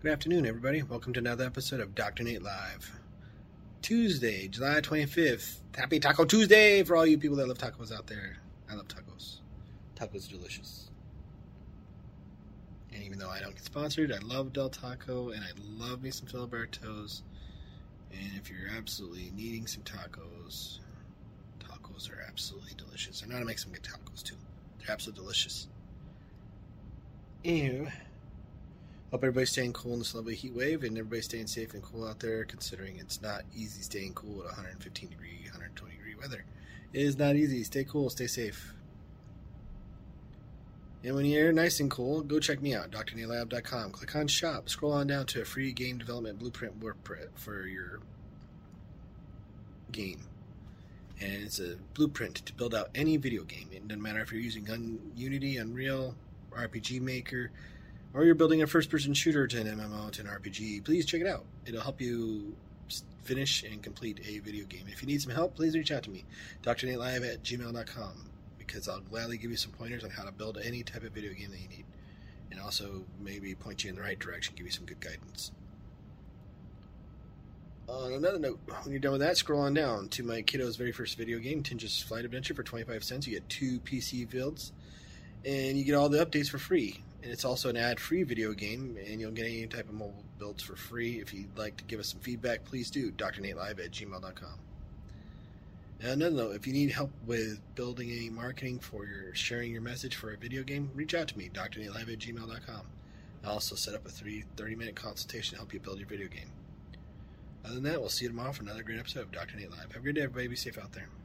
Good afternoon, everybody. Welcome to another episode of Dr. Nate Live. Tuesday, July 25th. Happy Taco Tuesday for all you people that love tacos out there. I love tacos. Tacos are delicious. And even though I don't get sponsored, I love Del Taco and I love me some Filibertos. And if you're absolutely needing some tacos, tacos are absolutely delicious. I know how to make some good tacos, too. They're absolutely delicious. Anyway. Hope everybody's staying cool in this lovely heat wave and everybody's staying safe and cool out there, considering it's not easy staying cool at 115 degree, 120 degree weather. It is not easy. Stay cool. Stay safe. And when you're nice and cool, go check me out, DrNealLab.com. Click on Shop. Scroll on down to a free game development blueprint WordPress for your game. And it's a blueprint to build out any video game. It doesn't matter if you're using Unity, Unreal, RPG Maker, or you're building a first-person shooter to an MMO to an RPG, please check it out. It'll help you finish and complete a video game. If you need some help, please reach out to me, drnatelive@gmail.com, because I'll gladly give you some pointers on how to build any type of video game that you need, and also maybe point you in the right direction, give you some good guidance. On another note, when you're done with that, scroll on down to my kiddo's very first video game, Tinjas Flight Adventure, for 25 cents. You get 2 PC builds, and you get all the updates for free. And it's also an ad-free video game, and you'll get any type of mobile builds for free. If you'd like to give us some feedback, please do. DrNateLive@gmail.com. Now, another note, if you need help with building any marketing for your sharing your message for a video game, reach out to me, DrNateLive@gmail.com. I'll also set up a 30-minute consultation to help you build your video game. Other than that, we'll see you tomorrow for another great episode of Dr. Nate Live. Have a great day, everybody. Be safe out there.